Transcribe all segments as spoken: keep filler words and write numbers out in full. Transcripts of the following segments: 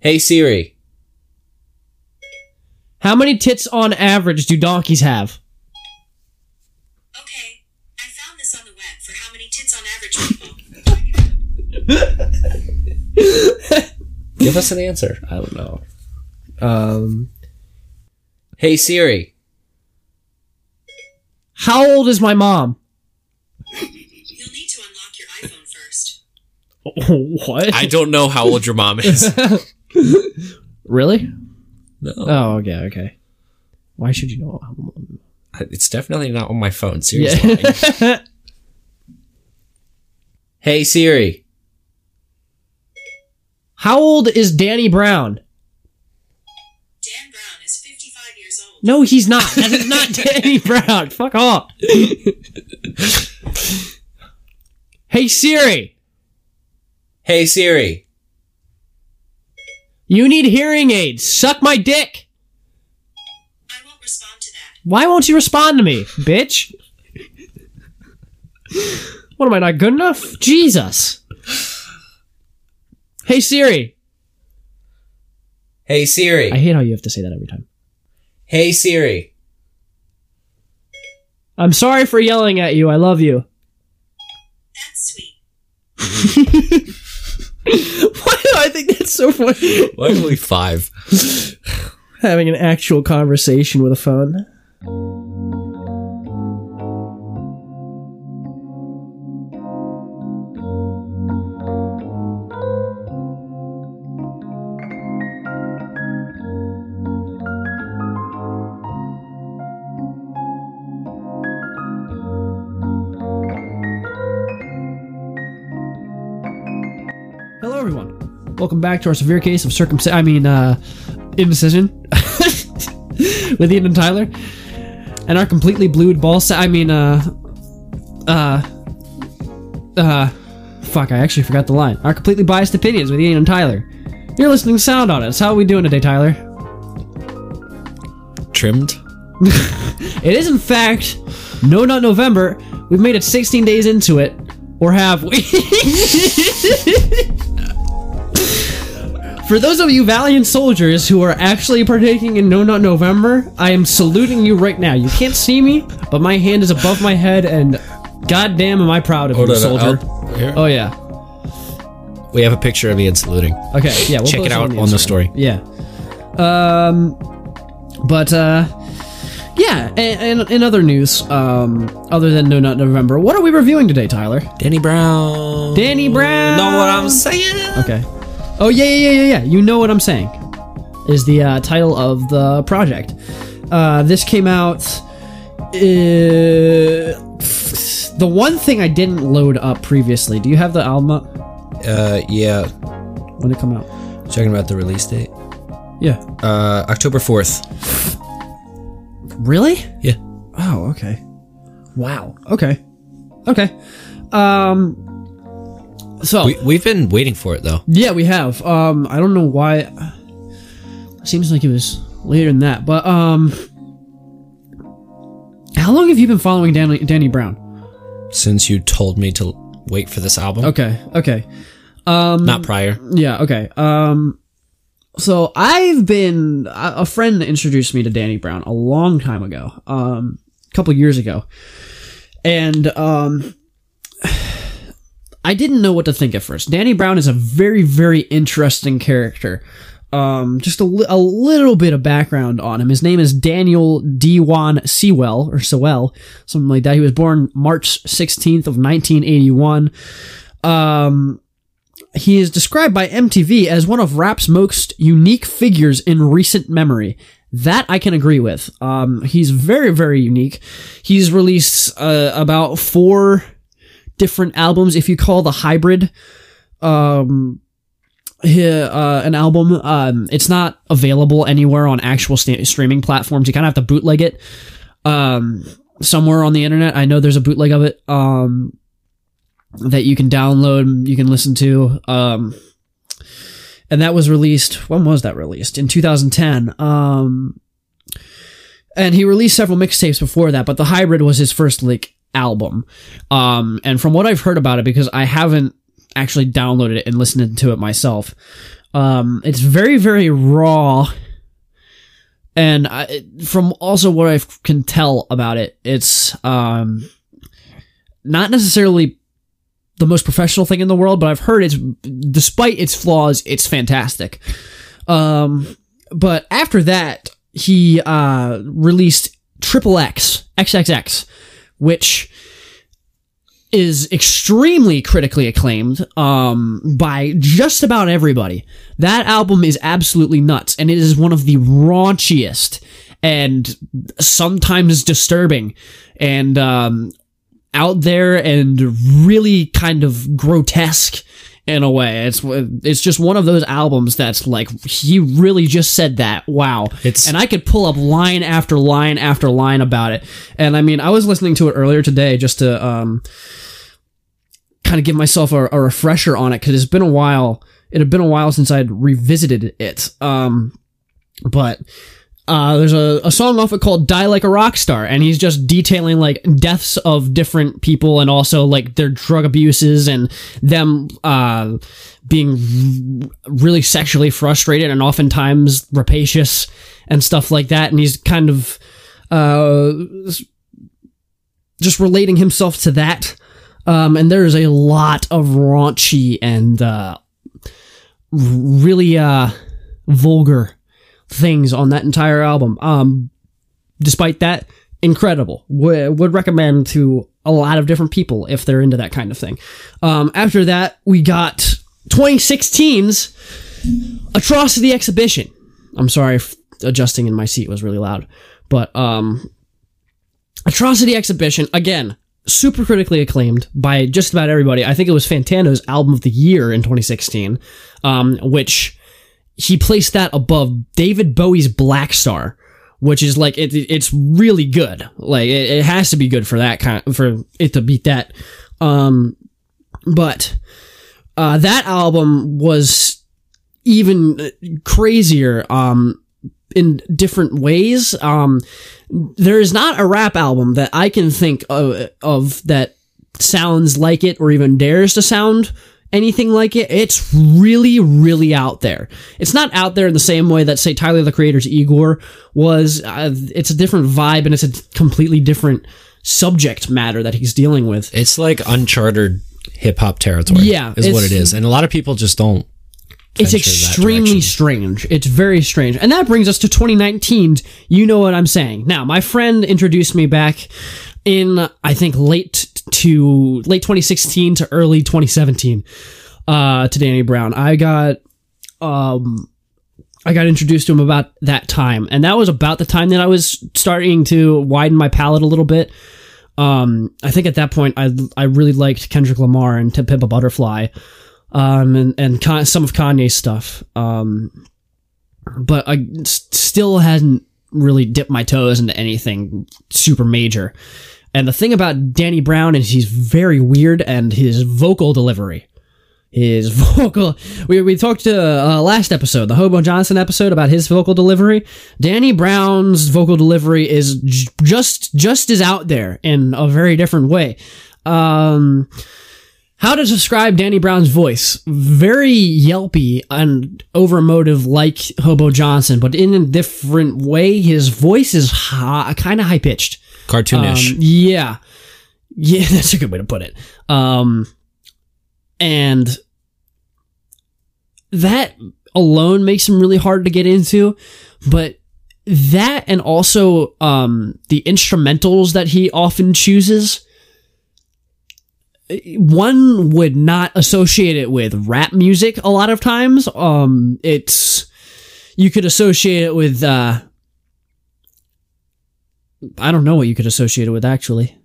Hey Siri. How many tits on average do donkeys have? Okay, I found this on the web for how many tits on average. Give us an answer. I don't know. Um. Hey Siri. How old is my mom? You'll need to unlock your iPhone first. What? I don't know how old your mom is. Really? No. Oh, okay, okay. Why should you know? It's definitely not on my phone. Seriously. Yeah. Hey Siri. How old is Danny Brown? Dan Brown is fifty-five years old. No, he's not. That is not Danny Brown. Fuck off. Hey Siri. Hey Siri. You need hearing aids. Suck my dick. I won't respond to that. Why won't you respond to me, bitch? What, am I not good enough? Jesus. Hey Siri. Hey Siri. I hate how you have to say that every time. Hey Siri. I'm sorry for yelling at you. I love you. That's sweet. Why do I think that's so funny? Why are we five? Having an actual conversation with a phone. Welcome back to our severe case of circumcision. I mean, uh, incision with Ian and Tyler, and our completely blued ball sack. I mean, uh, uh, uh, fuck, I actually forgot the line. Our completely biased opinions with Ian and Tyler. You're listening to Sound on Us. How are we doing today, Tyler? Trimmed. It is, in fact, no, not November. We've made it sixteen days into it, or have we? For those of you valiant soldiers who are actually partaking in No Not November, I am saluting you right now. You can't see me, but my hand is above my head, and goddamn am I proud of you, soldier. Oh, yeah. We have a picture of Ian saluting. Okay, yeah. We'll check it out on the story. Yeah. Um, but, uh, yeah, and, and in other news, um, other than No Not November, what are we reviewing today, Tyler? Danny Brown. Danny Brown. Know what I'm saying? Okay. Oh, yeah, yeah, yeah, yeah, you know what I'm saying, is the uh, title of the project. Uh, this came out... Uh, the one thing I didn't load up previously. Do you have the album up? Uh, yeah. When did it come out? Talking about the release date? Yeah. Uh, October fourth. Really? Yeah. Oh, okay. Wow. Okay. Okay. Um... So we, we've been waiting for it, though. Yeah, we have. Um, I don't know why. Seems like it was later than that. But um, how long have you been following Danny, Danny Brown? Since you told me to wait for this album. Okay. Okay. Um, Not prior. Yeah. Okay. Um, so I've been. A friend introduced me to Danny Brown a long time ago. Um, a couple years ago, and um. I didn't know what to think at first. Danny Brown is a very, very interesting character. Um, just a, li- a little bit of background on him. His name is Daniel Dewan Sewell, or Sewell, something like that. He was born March sixteenth of nineteen eighty-one. Um, he is described by M T V as one of rap's most unique figures in recent memory. That I can agree with. Um, he's very, very unique. He's released uh, about four... different albums, if you call the hybrid um uh, an album. Um it's not available anywhere on actual st- streaming platforms. You kind of have to bootleg it um somewhere on the internet. I know there's a bootleg of it um that you can download, you can listen to, um and that was released when was that released in two thousand ten. um and he released several mixtapes before that, but the hybrid was his first like album. Um, and from what I've heard about it, because I haven't actually downloaded it and listened to it myself, Um, it's very, very raw. And I, from also what I can tell about it, it's um, not necessarily the most professional thing in the world, but I've heard it's, despite its flaws, it's fantastic. Um, but after that, he uh, released Triple X, triple X, which is extremely critically acclaimed um, by just about everybody. That album is absolutely nuts, and it is one of the raunchiest and sometimes disturbing and um, out there and really kind of grotesque in a way. It's it's just one of those albums that's like, he really just said that. Wow. It's, and I could pull up line after line after line about it. And I mean, I was listening to it earlier today just to um, kind of give myself a, a refresher on it, because it's been a while. It had been a while since I'd revisited it. Um, but uh, there's a, a song off it called Die Like a Rockstar, and he's just detailing like deaths of different people and also like their drug abuses and them uh, being really sexually frustrated and oftentimes rapacious and stuff like that. And he's kind of uh, just relating himself to that. Um, and there's a lot of raunchy and uh, really uh, vulgar things on that entire album. Um, despite that, incredible. W- would recommend to a lot of different people if they're into that kind of thing. Um, after that, we got twenty sixteen's Atrocity Exhibition. I'm sorry if adjusting in my seat was really loud. But um, Atrocity Exhibition, again, super critically acclaimed by just about everybody. I think it was Fantano's Album of the Year in twenty sixteen, um, which... he placed that above David Bowie's Black Star, which is like, it, it, it's really good. Like, it, it has to be good for that kind of, for it to beat that. Um, but, uh, that album was even crazier, um, in different ways. Um, there is not a rap album that I can think of, of that sounds like it or even dares to sound anything like it. It's really, really out there. It's not out there in the same way that, say, Tyler, the Creator's Igor was. Uh, it's a different vibe, and it's a completely different subject matter that he's dealing with. It's like uncharted hip-hop territory, yeah, is what it is. And a lot of people just don't. It's extremely strange. It's very strange. And that brings us to twenty nineteen's You Know What I'm Saying. Now, my friend introduced me back in, I think, late to late twenty sixteen to early twenty seventeen uh, to Danny Brown. I got um, I got introduced to him about that time, and that was about the time that I was starting to widen my palate a little bit. Um, I think at that point I I really liked Kendrick Lamar and To Pimp a Butterfly, um, and and Con- some of Kanye's stuff, um, but I still hadn't really dipped my toes into anything super major. And the thing about Danny Brown is he's very weird, and his vocal delivery, his vocal. We we talked to uh, last episode, the Hobo Johnson episode, about his vocal delivery. Danny Brown's vocal delivery is j- just just as out there in a very different way. Um, how to describe Danny Brown's voice? Very yelpy and over emotive, like Hobo Johnson, but in a different way. His voice is ha- kind of high pitched. Cartoonish. Um, yeah. Yeah, that's a good way to put it. Um, and that alone makes him really hard to get into, but that and also um, the instrumentals that he often chooses, one would not associate it with rap music a lot of times. Um, it's, you could associate it with... Uh, I don't know what you could associate it with, actually.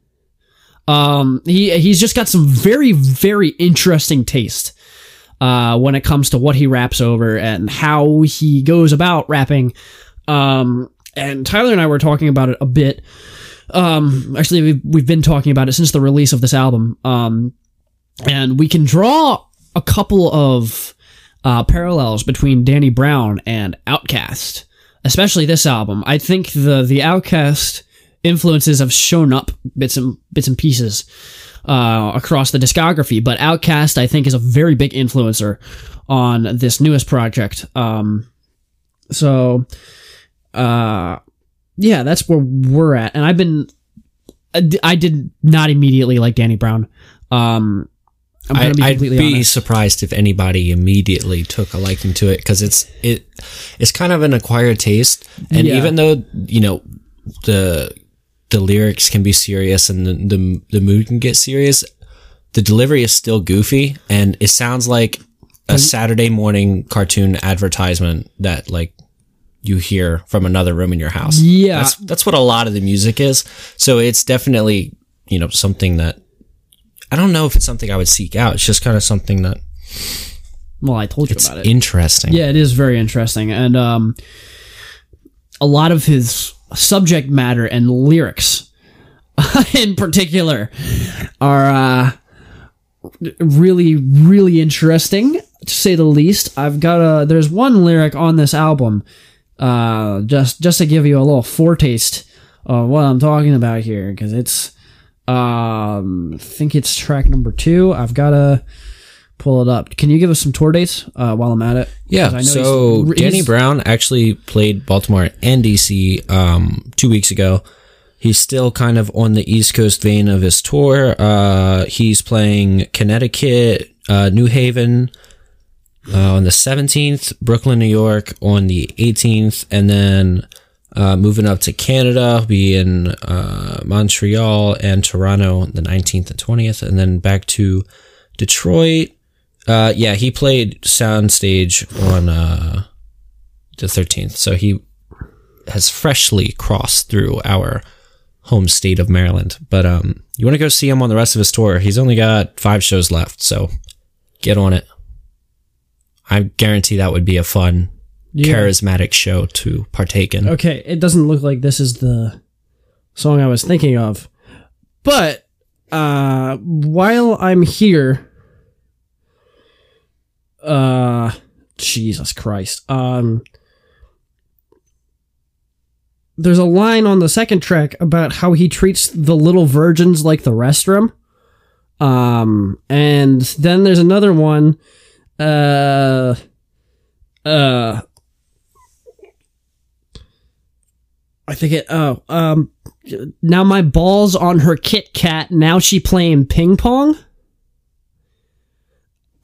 Um, he he's just got some very, very interesting taste uh, when it comes to what he raps over and how he goes about rapping. Um, and Tyler and I were talking about it a bit. Um, actually, we've, we've been talking about it since the release of this album. Um, and we can draw a couple of uh, parallels between Danny Brown and Outkast. Especially this album. I think the the Outkast influences have shown up bits and bits and pieces. uh, across the discography, but Outkast, I think, is a very big influencer on this newest project. Um, so, uh, yeah, that's where we're at. And I've been, I did not immediately like Danny Brown. Um, I'm gonna be I'd be honest. surprised if anybody immediately took a liking to it, because it's it it's kind of an acquired taste, and yeah. even though you know the the lyrics can be serious and the, the the mood can get serious, the delivery is still goofy, and it sounds like a Saturday morning cartoon advertisement that like you hear from another room in your house. Yeah, that's that's what a lot of the music is. So it's definitely you know something that. I don't know if it's something I would seek out. It's just kind of something that... Well, I told you about it. It's interesting. Yeah, it is very interesting. And um, a lot of his subject matter and lyrics in particular are uh, really, really interesting, to say the least. I've got a... There's one lyric on this album, uh, just, just to give you a little foretaste of what I'm talking about here, because it's... Um, I think it's track number two. I've got to pull it up. Can you give us some tour dates uh, while I'm at it? Yeah, I know so he's, Danny he's, Brown actually played Baltimore and D C um, two weeks ago. He's still kind of on the East Coast vein of his tour. Uh, he's playing Connecticut, uh, New Haven uh, on the seventeenth, Brooklyn, New York on the eighteenth, and then... Uh, moving up to Canada, be in uh, Montreal and Toronto the nineteenth and twentieth, and then back to Detroit. Uh, yeah, he played Soundstage on uh, the thirteenth, so he has freshly crossed through our home state of Maryland. But um, you want to go see him on the rest of his tour. He's only got five shows left, so get on it. I guarantee that would be a fun... Yeah. Charismatic show to partake in. Okay, it doesn't look like this is the song I was thinking of, but uh, while I'm here, uh, Jesus Christ, um, there's a line on the second track about how he treats the little virgins like the rest of them, um, and then there's another one, uh, uh. I think it, oh, um, now my ball's on her Kit Kat, now she playing ping pong?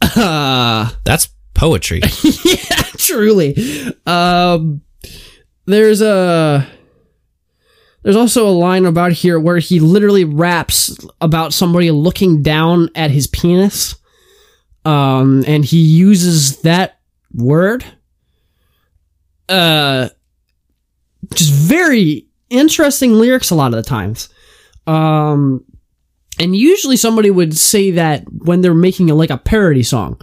Uh, That's poetry. Yeah, truly. Um, there's a, there's also a line about here where he literally raps about somebody looking down at his penis, um, and he uses that word, uh, just very interesting lyrics a lot of the times. Um, and usually somebody would say that when they're making a, like a parody song.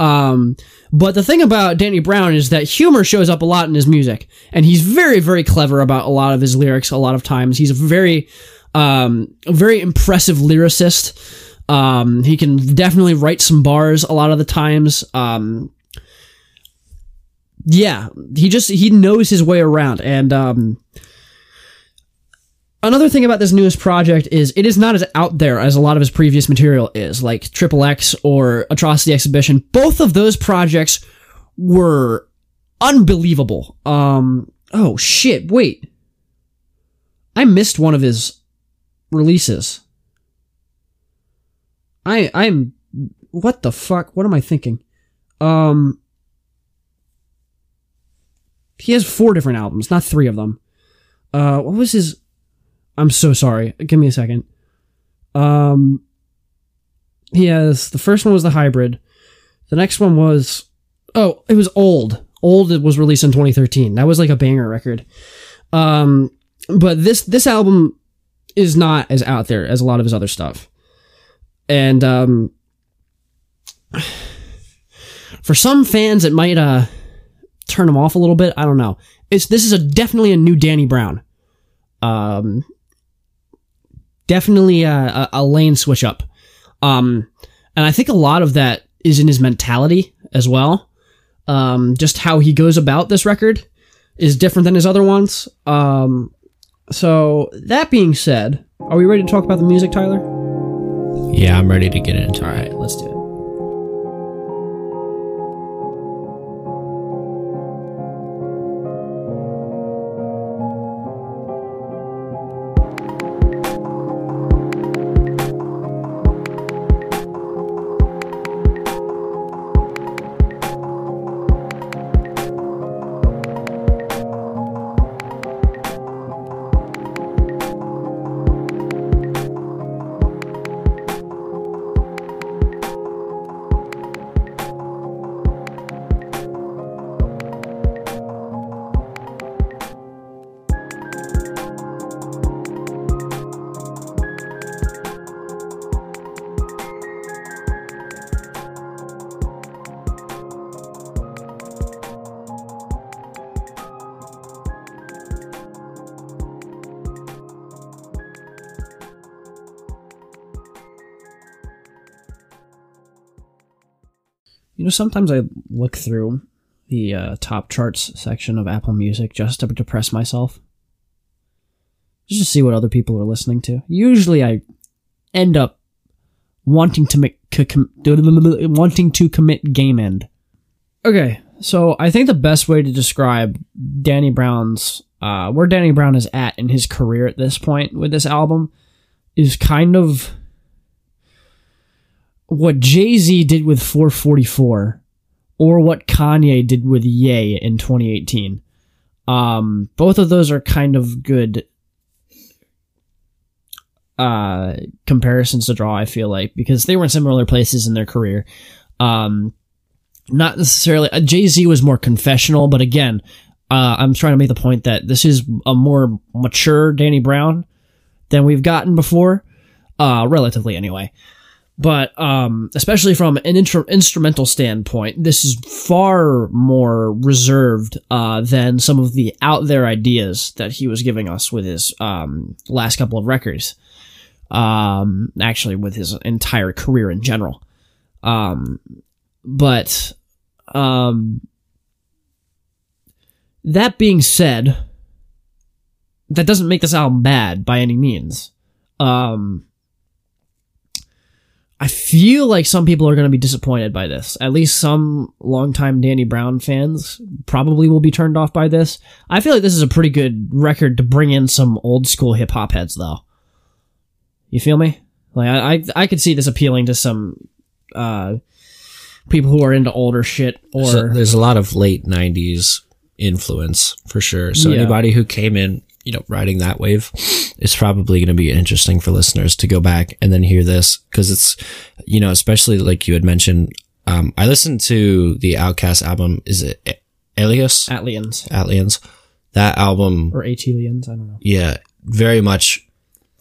Um, but the thing about Danny Brown is that humor shows up a lot in his music. And he's very, very clever about a lot of his lyrics a lot of times. He's a very, um, a very impressive lyricist. Um, he can definitely write some bars a lot of the times. Um, Yeah, he just, he knows his way around, and, um, another thing about this newest project is it is not as out there as a lot of his previous material is, like Triple X or Atrocity Exhibition. Both of those projects were unbelievable. Um, oh shit, wait. I missed one of his releases. I, I'm, what the fuck, what am I thinking? Um... He has four different albums, not three of them. Uh, what was his... I'm so sorry. Give me a second. Um, he has... The first one was The Hybrid. The next one was... Oh, it was Old. Old was released in twenty thirteen. That was like a banger record. Um, but this, this album is not as out there as a lot of his other stuff. And um, for some fans, it might... Uh, turn him off a little bit. I don't know. It's this is a definitely a new Danny Brown. Um, definitely a, a, a lane switch up. Um, and I think a lot of that is in his mentality as well. Um, just how he goes about this record is different than his other ones. Um, so that being said, are we ready to talk about the music, Tyler? Yeah, I'm ready to get into it. All right, let's do it. You know, sometimes I look through the uh, top charts section of Apple Music just to depress myself. Just to see what other people are listening to. Usually I end up wanting to make, c- com- wanting to commit game end. Okay, so I think the best way to describe Danny Brown's, uh, where Danny Brown is at in his career at this point with this album is kind of what Jay-Z did with four forty-four, or what Kanye did with Ye in twenty eighteen. Um, both of those are kind of good uh, comparisons to draw, I feel like, because they were in similar places in their career. Um, not necessarily... Uh, Jay-Z was more confessional, but again, uh, I'm trying to make the point that this is a more mature Danny Brown than we've gotten before, uh, relatively anyway. But um, especially from an intro- instrumental standpoint, this is far more reserved uh, than some of the out-there ideas that he was giving us with his um, last couple of records. Um, actually, with his entire career in general. Um, but um, that being said, that doesn't make this album bad by any means. Um... I feel like some people are going to be disappointed by this. At least some longtime Danny Brown fans probably will be turned off by this. I feel like this is a pretty good record to bring in some old school hip hop heads, though. You feel me? Like I, I, I could see this appealing to some uh, people who are into older shit. Or so there's a lot of late nineties influence for sure. So yeah. Anybody who came in, you know, riding that wave, it's probably going to be interesting for listeners to go back and then hear this, because it's, you know, especially like you had mentioned, um, I listened to the Outkast album, is it Alias? Atlians. Atlians. That album. Or Atelians, I don't know. Yeah, very much,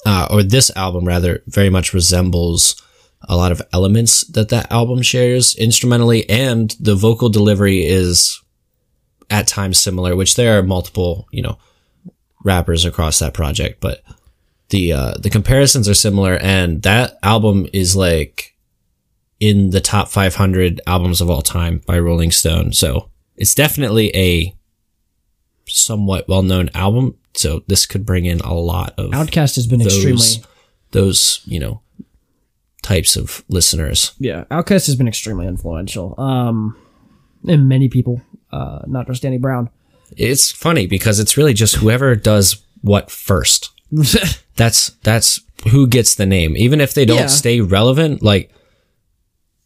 uh, or this album rather, very much resembles a lot of elements that that album shares instrumentally, and the vocal delivery is at times similar, which there are multiple, you know, rappers across that project, but the uh the comparisons are similar, and that album is like in the top five hundred albums of all time by Rolling Stone, so it's definitely a somewhat well-known album, so this could bring in a lot of Outkast has been those, extremely those you know types of listeners. Yeah, Outkast has been extremely influential um in many people, uh not just Danny Brown. It's funny because it's really just whoever does what first. that's that's who gets the name. Even if they don't yeah. stay relevant, like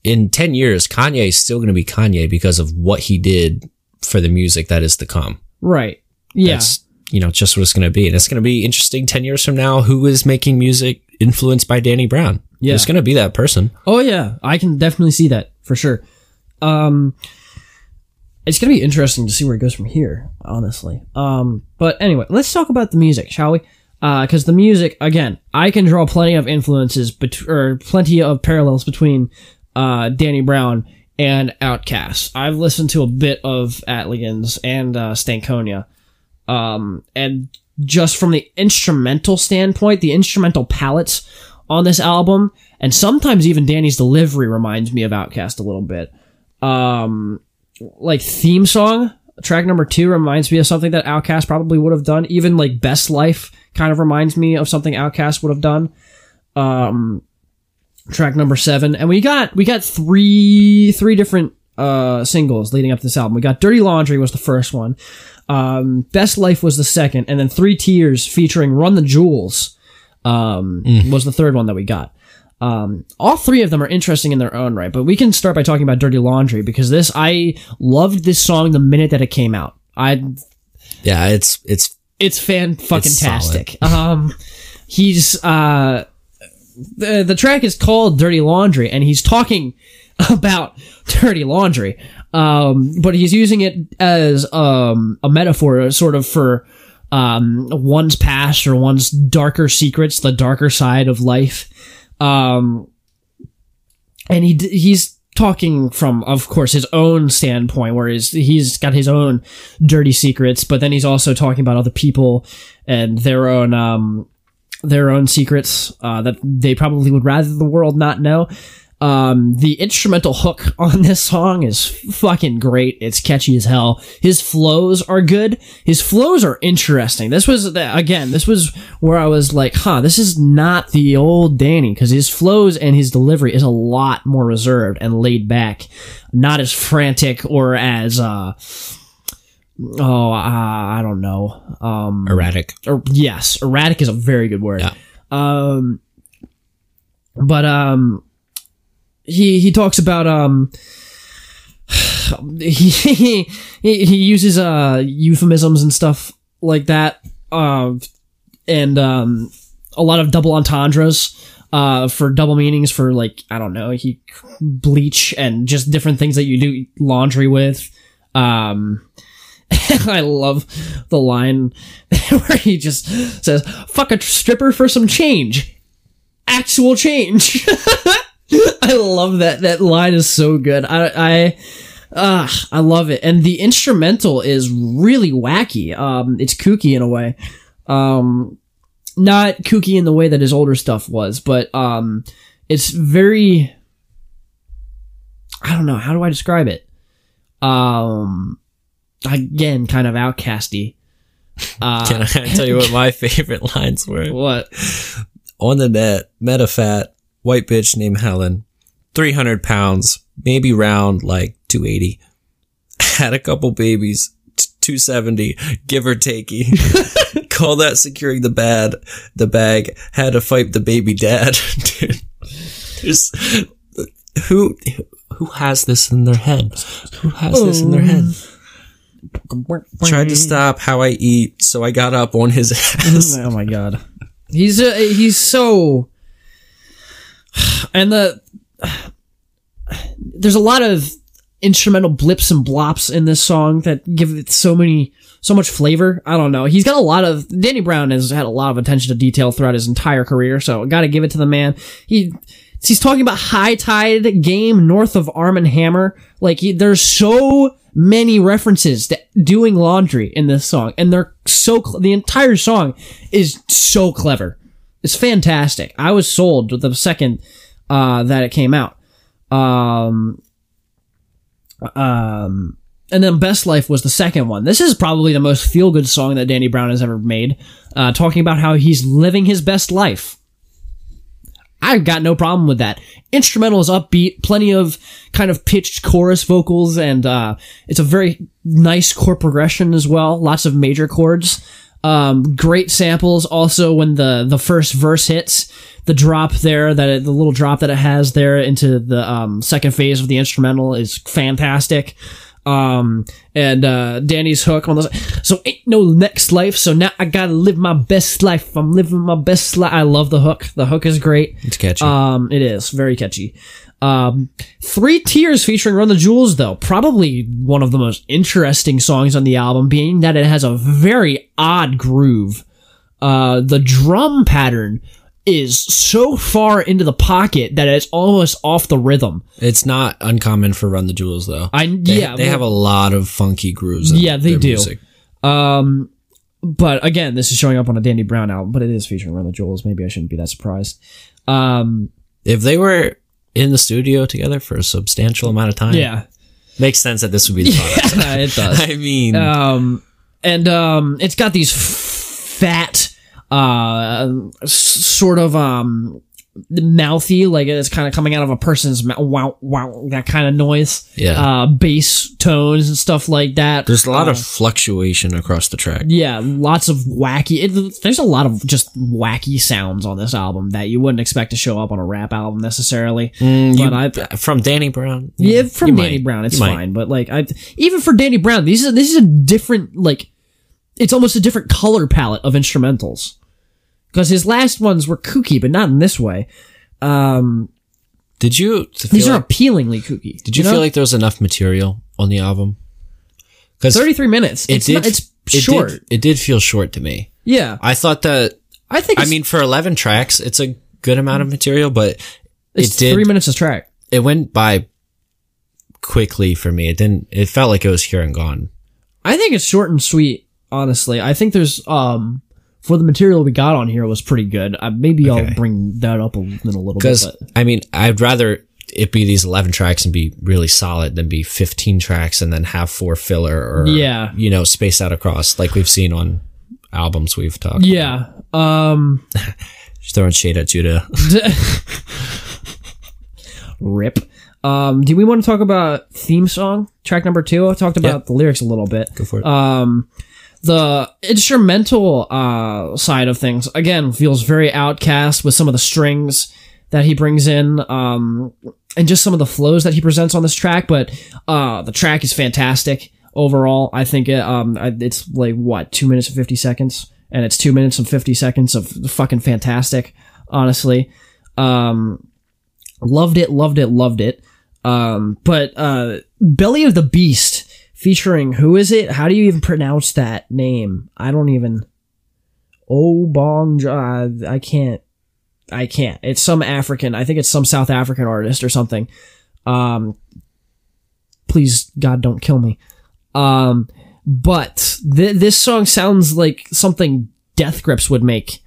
in ten years, Kanye is still going to be Kanye because of what he did for the music that is to come. Right. Yeah. That's, you know, just what it's going to be. And it's going to be interesting ten years from now, who is making music influenced by Danny Brown. Yeah. There's going to be that person. Oh, yeah. I can definitely see that for sure. Um... It's going to be interesting to see where it goes from here, honestly. Um, but anyway, let's talk about the music, shall we? Because uh, the music, again, I can draw plenty of influences, bet- or plenty of parallels between uh, Danny Brown and Outkast. I've listened to a bit of Atlians and uh, Stankonia. Um, and just from the instrumental standpoint, the instrumental palettes on this album, and sometimes even Danny's delivery reminds me of Outkast a little bit. Um... Like, theme song, track number two reminds me of something that Outkast probably would have done. Even, like, Best Life kind of reminds me of something Outkast would have done. Um, track number seven. And we got we got three three different uh singles leading up to this album. We got Dirty Laundry was the first one, um Best Life was the second, and then Three Tears featuring Run the Jewels um mm. was the third one that we got. Um all three of them are interesting in their own right, but we can start by talking about Dirty Laundry, because this I loved this song the minute that it came out. I yeah it's it's it's fan fucking tastic. um he's uh the the track is called Dirty Laundry, and he's talking about dirty laundry, um but he's using it as um a metaphor sort of for um one's past or one's darker secrets, the darker side of life. Um and he he's talking from, of course, his own standpoint, where he's he's got his own dirty secrets, but then he's also talking about other people and their own um their own secrets uh that they probably would rather the world not know. Um, the instrumental hook on this song is fucking great. It's catchy as hell. His flows are good. His flows are interesting. This was, the, again, this was where I was like, huh, this is not the old Danny, because his flows and his delivery is a lot more reserved and laid back. Not as frantic or as, uh, oh, uh, I don't know. Um, erratic. Or, yes, erratic is a very good word. Yeah. Um, but, um... He he talks about um he he he uses uh euphemisms and stuff like that, uh, and um a lot of double entendres uh for double meanings, for, like, I don't know, he bleach and just different things that you do laundry with. Um I love the line where he just says, "Fuck a stripper for some change, actual change." I love that. That line is so good. I, I, uh, I love it. And the instrumental is really wacky. Um, it's kooky in a way. Um, not kooky in the way that his older stuff was, but, um, it's very, I don't know. How do I describe it? Um, again, kind of outcasty. Uh, Can I tell you what my favorite lines were? What? On the net, MetaFat. White bitch named Helen, three hundred pounds, maybe round like two eighty. Had a couple babies, t- two seventy, give or takey. Call that securing the bad, the bag. Had to fight the baby dad. Dude, just, who, who has this in their head? Who has oh. this in their head? Tried to stop how I eat, so I got up on his ass. Oh my God. He's, uh, he's so... And the there's a lot of instrumental blips and blops in this song that give it so many so much flavor. I don't know. He's got a lot of Danny Brown has had a lot of attention to detail throughout his entire career, so got to give it to the man. He he's talking about High Tide Game, North of Arm and Hammer. Like he, there's so many references to doing laundry in this song, and they're so the entire song is so clever. It's fantastic. I was sold the second uh, that it came out. Um, um, and then Best Life was the second one. This is probably the most feel-good song that Danny Brown has ever made, uh, talking about how he's living his best life. I've got no problem with that. Instrumental is upbeat, plenty of kind of pitched chorus vocals, and uh, it's a very nice chord progression as well. Lots of major chords. Um, great samples. Also, when the, the first verse hits, the drop there, that it, the little drop that it has there into the um, second phase of the instrumental is fantastic. Um, and uh, Danny's hook on this. So ain't no next life. So now I gotta live my best life. I'm living my best life. I love the hook. The hook is great. It's catchy. Um, it is very catchy. Um, Three Tears featuring Run the Jewels, though, probably one of the most interesting songs on the album, being that it has a very odd groove. Uh, the drum pattern is so far into the pocket that it's almost off the rhythm. It's not uncommon for Run the Jewels, though. I they, yeah, they well, have a lot of funky grooves. In yeah, they their do. Music. Um, but again, this is showing up on a Danny Brown album, but it is featuring Run the Jewels. Maybe I shouldn't be that surprised. Um, if they were in the studio together for a substantial amount of time. Yeah. Makes sense that this would be the product. Yeah, it does. I mean. Um, and um, it's got these fat, uh, sort of um, mouthy, like it's kind of coming out of a person's mouth, wow, wow, that kind of noise. Yeah. Uh, bass tones and stuff like that. There's a lot uh, of fluctuation across the track. Yeah, lots of wacky. It, there's a lot of just wacky sounds on this album that you wouldn't expect to show up on a rap album necessarily. Mm, but you, I, from Danny Brown, yeah, from Danny might. Brown, it's you fine. Might. But like, I even for Danny Brown, these are this is a different like. It's almost a different color palette of instrumentals. Because his last ones were kooky, but not in this way. Um, did you? These are like, appealingly kooky. Did you, you know? feel like there was enough material on the album? thirty-three minutes. It it's did, not, it's short. It did, it did feel short to me. Yeah, I thought that. I think. I mean, for eleven tracks, it's a good amount of material, but it's it did, three minutes a track. It went by quickly for me. It didn't. It felt like it was here and gone. I think it's short and sweet. Honestly, I think there's um. For the material we got on here was pretty good. Uh, maybe okay. I'll bring that up in a little bit. Because, I mean, I'd rather it be these eleven tracks and be really solid than be fifteen tracks and then have four filler or, yeah. you know, space out across like we've seen on albums we've talked yeah. about. Yeah. Um, just throwing shade at Judah. Rip. Um, do we want to talk about theme song? Track number two? I talked about yep. the lyrics a little bit. Go for it. Um... The instrumental uh, side of things, again, feels very Outkast with some of the strings that he brings in um, and just some of the flows that he presents on this track. But uh, the track is fantastic overall. I think it, um, it's like, what, two minutes and fifty seconds? And it's two minutes and fifty seconds of fucking fantastic, honestly. Um, loved it, loved it, loved it. Um, but uh, Belly of the Beast... Featuring, who is it? How do you even pronounce that name? I don't even... Obong... I can't. I can't. It's some African. I think it's some South African artist or something. Um, please, God, don't kill me. Um, but th- this song sounds like something Death Grips would make.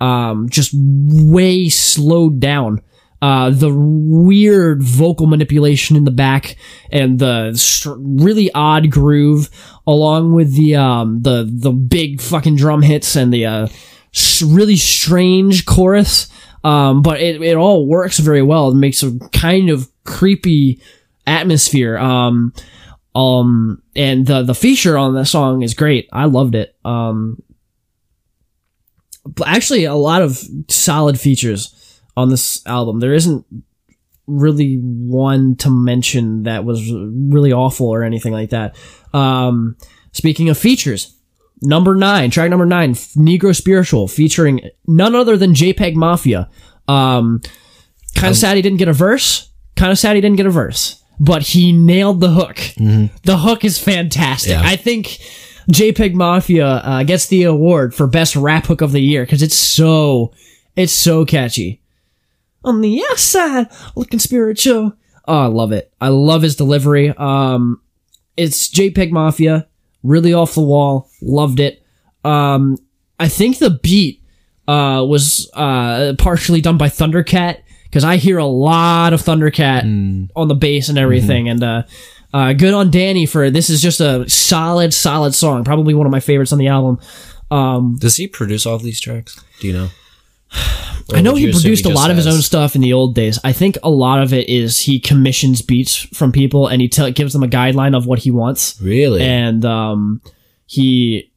Um, just way slowed down. Uh, the weird vocal manipulation in the back and the str- really odd groove, along with the um the the big fucking drum hits and the uh sh- really strange chorus, um but it it all works very well. It makes a kind of creepy atmosphere. Um, um, and the the feature on the song is great. I loved it. Um, actually, a lot of solid features on this album. There isn't really one to mention that was really awful or anything like that. Um, speaking of features, number nine, track number nine, Negro Spiritual, featuring none other than JPEG Mafia. Um, kind of sad he didn't get a verse. Kind of sad he didn't get a verse. But he nailed the hook. Mm-hmm. The hook is fantastic. Yeah. I think JPEG Mafia uh, gets the award for Best Rap Hook of the Year because it's so, it's so catchy. On the outside, looking spiritual. Oh, I love it. I love his delivery. Um, it's JPEG Mafia. Really off the wall. Loved it. Um, I think the beat uh, was uh, partially done by Thundercat, because I hear a lot of Thundercat mm. on the bass and everything. Mm-hmm. And uh, uh, good on Danny for this is just a solid, solid song. Probably one of my favorites on the album. Um, Does he produce all of these tracks? Do you know? I know he produced a lot of his own stuff in the old days. I think a lot of it is he commissions beats from people and he te- gives them a guideline of what he wants. Really? And um, he...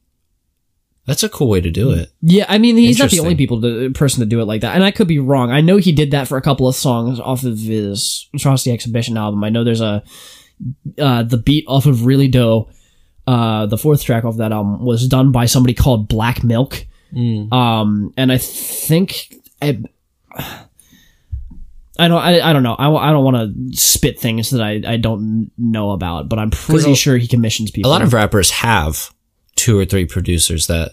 That's a cool way to do it. Yeah, I mean, he's not the only people to, person to do it like that. And I could be wrong. I know he did that for a couple of songs off of his Atrocity Exhibition album. I know there's a... Uh, the beat off of Really Doe, uh, the fourth track off that album, was done by somebody called Black Milk. Mm. Um, and I think... I, I don't. I, I don't know. I, I don't want to spit things that I, I don't know about, but I'm pretty sure he commissions people. A lot of rappers have two or three producers that,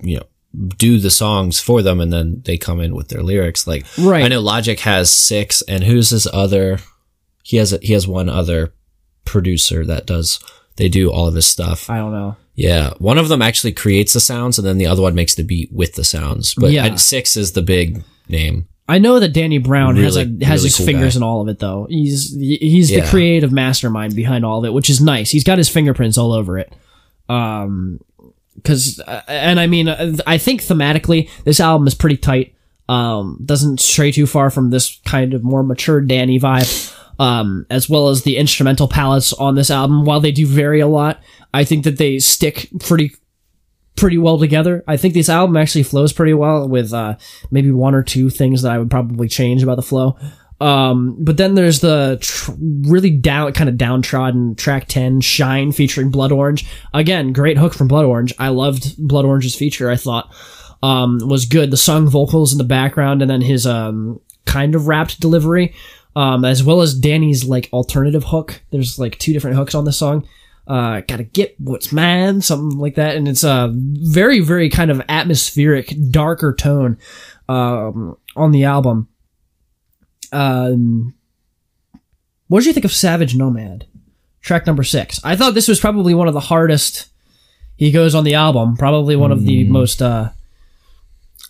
you know, do the songs for them, and then they come in with their lyrics. Like, right. I know Logic has six, and who's his other? He has a, he has one other producer that does. They do all of his stuff. I don't know. Yeah, one of them actually creates the sounds, and then the other one makes the beat with the sounds. But yeah. Six is the big name. I know that Danny Brown really, has a, has really his cool fingers guy. In all of it, though. He's he's yeah. the creative mastermind behind all of it, which is nice. He's got his fingerprints all over it. Um, because and I mean, I think thematically, this album is pretty tight. um, doesn't stray too far from this kind of more mature Danny vibe, um, as well as the instrumental palettes on this album. While they do vary a lot, I think that they stick pretty pretty well together. I think this album actually flows pretty well, with uh, maybe one or two things that I would probably change about the flow. Um, but then there's the tr- really down, kind of downtrodden track ten, Shine, featuring Blood Orange. Again, great hook from Blood Orange. I loved Blood Orange's feature, I thought, um, was good. The sung vocals in the background, and then his, um, kind of rapped delivery, um, as well as Danny's, like, alternative hook. There's, like, two different hooks on this song. Uh, gotta get what's mine, something like that. And it's a very, very kind of atmospheric, darker tone, um, on the album. Um, what did you think of Savage Nomad, track number six? I thought this was probably one of the hardest he goes on the album. Probably one mm. of the most uh,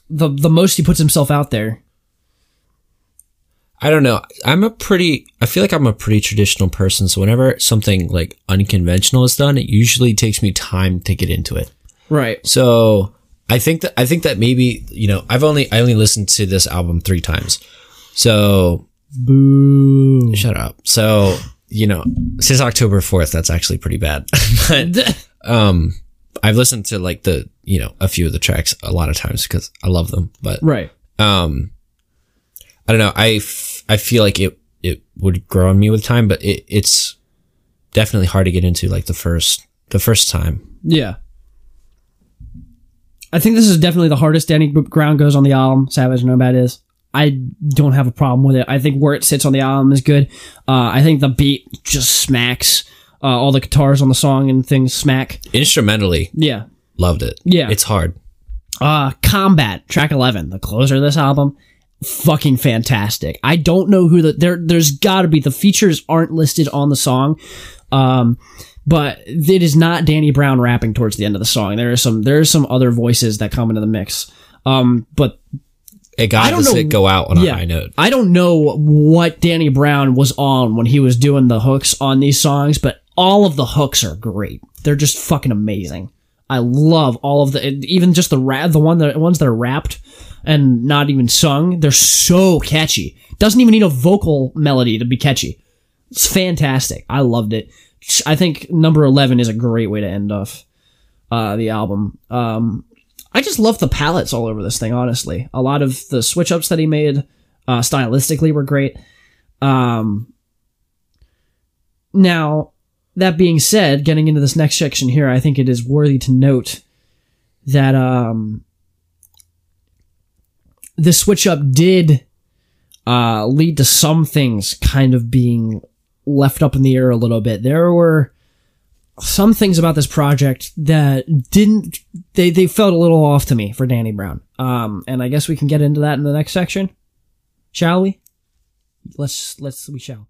the the most he puts himself out there. I don't know. I'm a pretty. I feel like I'm a pretty traditional person. So whenever something like unconventional is done, it usually takes me time to get into it. Right. So I think that I think that maybe you know I've only I only listened to this album three times. So, boo. Shut up. So, you know, since October fourth, that's actually pretty bad. But, um, I've listened to like the, you know, a few of the tracks a lot of times because I love them. But, right. Um, I don't know. I, f- I feel like it, it would grow on me with time, but it, it's definitely hard to get into like the first, the first time. Yeah. I think this is definitely the hardest Danny Brown goes on the album. Savage Nomad is. I don't have a problem with it. I think where it sits on the album is good. Uh, I think the beat just smacks. Uh, all the guitars on the song and things smack. Instrumentally. Yeah. Loved it. Yeah. It's hard. Uh, Combat, track eleven, the closer of this album. Fucking fantastic. I don't know who the... There, there's gotta be... The features aren't listed on the song. Um... But it is not Danny Brown rapping towards the end of the song. There are some, there are some other voices that come into the mix. Um, but... It got us to go out on a yeah, high note. I don't know what Danny Brown was on when he was doing the hooks on these songs, but all of the hooks are great. They're just fucking amazing. I love all of the, even just the rap, the one that, ones that are rapped and not even sung. They're so catchy. Doesn't even need a vocal melody to be catchy. It's fantastic. I loved it. I think number eleven is a great way to end off uh, the album. Um, I just love the palettes all over this thing, honestly. A lot of the switch-ups that he made uh, stylistically were great. Um, now, that being said, getting into this next section here, I think it is worthy to note that um, the switch-up did uh, lead to some things kind of being left up in the air a little bit. There were... some things about this project that didn't, they, they felt a little off to me for Danny Brown. Um, and I guess we can get into that in the next section. Shall we? Let's, let's, we shall.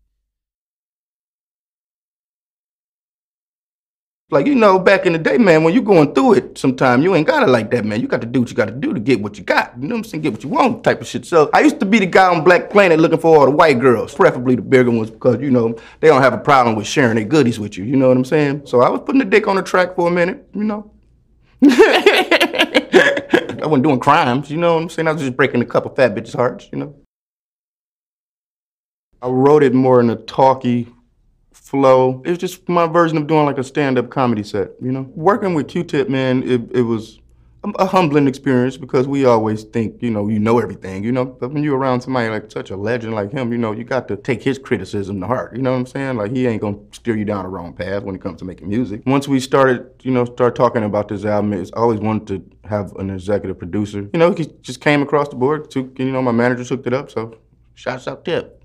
Like, you know, back in the day, man, when you're going through it sometime, you ain't got it like that, man. You got to do what you got to do to get what you got. You know what I'm saying? Get what you want type of shit. So I used to be the guy on Black Planet looking for all the white girls, preferably the bigger ones, because, you know, they don't have a problem with sharing their goodies with you. You know what I'm saying? So I was putting the dick on the track for a minute, you know. I wasn't doing crimes, you know what I'm saying? I was just breaking a couple fat bitches' hearts, you know. I wrote it more in a talky flow. It's just my version of doing like a stand-up comedy set, you know? Working with Q-Tip, man, it, it was a humbling experience because we always think, you know, you know everything, you know? But when you're around somebody like such a legend like him, you know, you got to take his criticism to heart, you know what I'm saying? Like, he ain't gonna steer you down the wrong path when it comes to making music. Once we started, you know, start talking about this album, it's always wanted to have an executive producer. You know, he just came across the board, took, you know, my managers hooked it up, so shouts out Tip.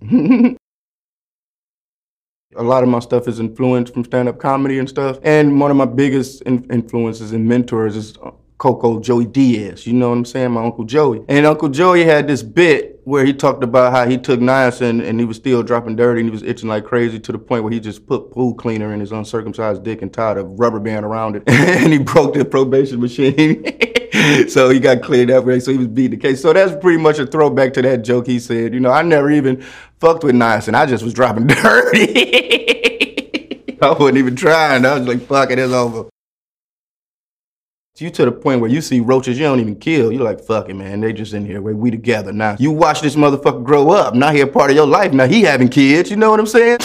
A lot of my stuff is influenced from stand-up comedy and stuff. And one of my biggest in- influences and mentors is Coco Joey Diaz. You know what I'm saying? My Uncle Joey. And Uncle Joey had this bit where he talked about how he took niacin and he was still dropping dirty and he was itching like crazy to the point where he just put pool cleaner in his uncircumcised dick and tied a rubber band around it. And he broke the probation machine. So he got cleared up, right? So he was beating the case. So that's pretty much a throwback to that joke he said. You know, I never even fucked with niacin. I just was dropping dirty. I wasn't even trying. I was like, fuck it, it's over. So you to the point where you see roaches you don't even kill. You're like, fuck it, man. They just in here where we together now. You watch this motherfucker grow up. Now he a part of your life. Now he having kids. You know what I'm saying?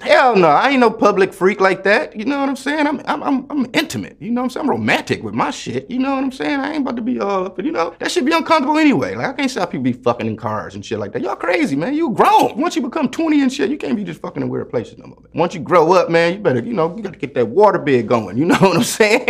Hell no, I ain't no public freak like that. You know what I'm saying? I'm, I'm, I'm, I'm intimate. You know what I'm saying? I'm romantic with my shit. You know what I'm saying? I ain't about to be all up, but you know, that shit be uncomfortable anyway. Like, I can't stop people be fucking in cars and shit like that. Y'all crazy, man. You grown. Once you become twenty and shit, you can't be just fucking in weird places no more. Man. Once you grow up, man, you better, you know, you gotta get that water bed going. You know what I'm saying?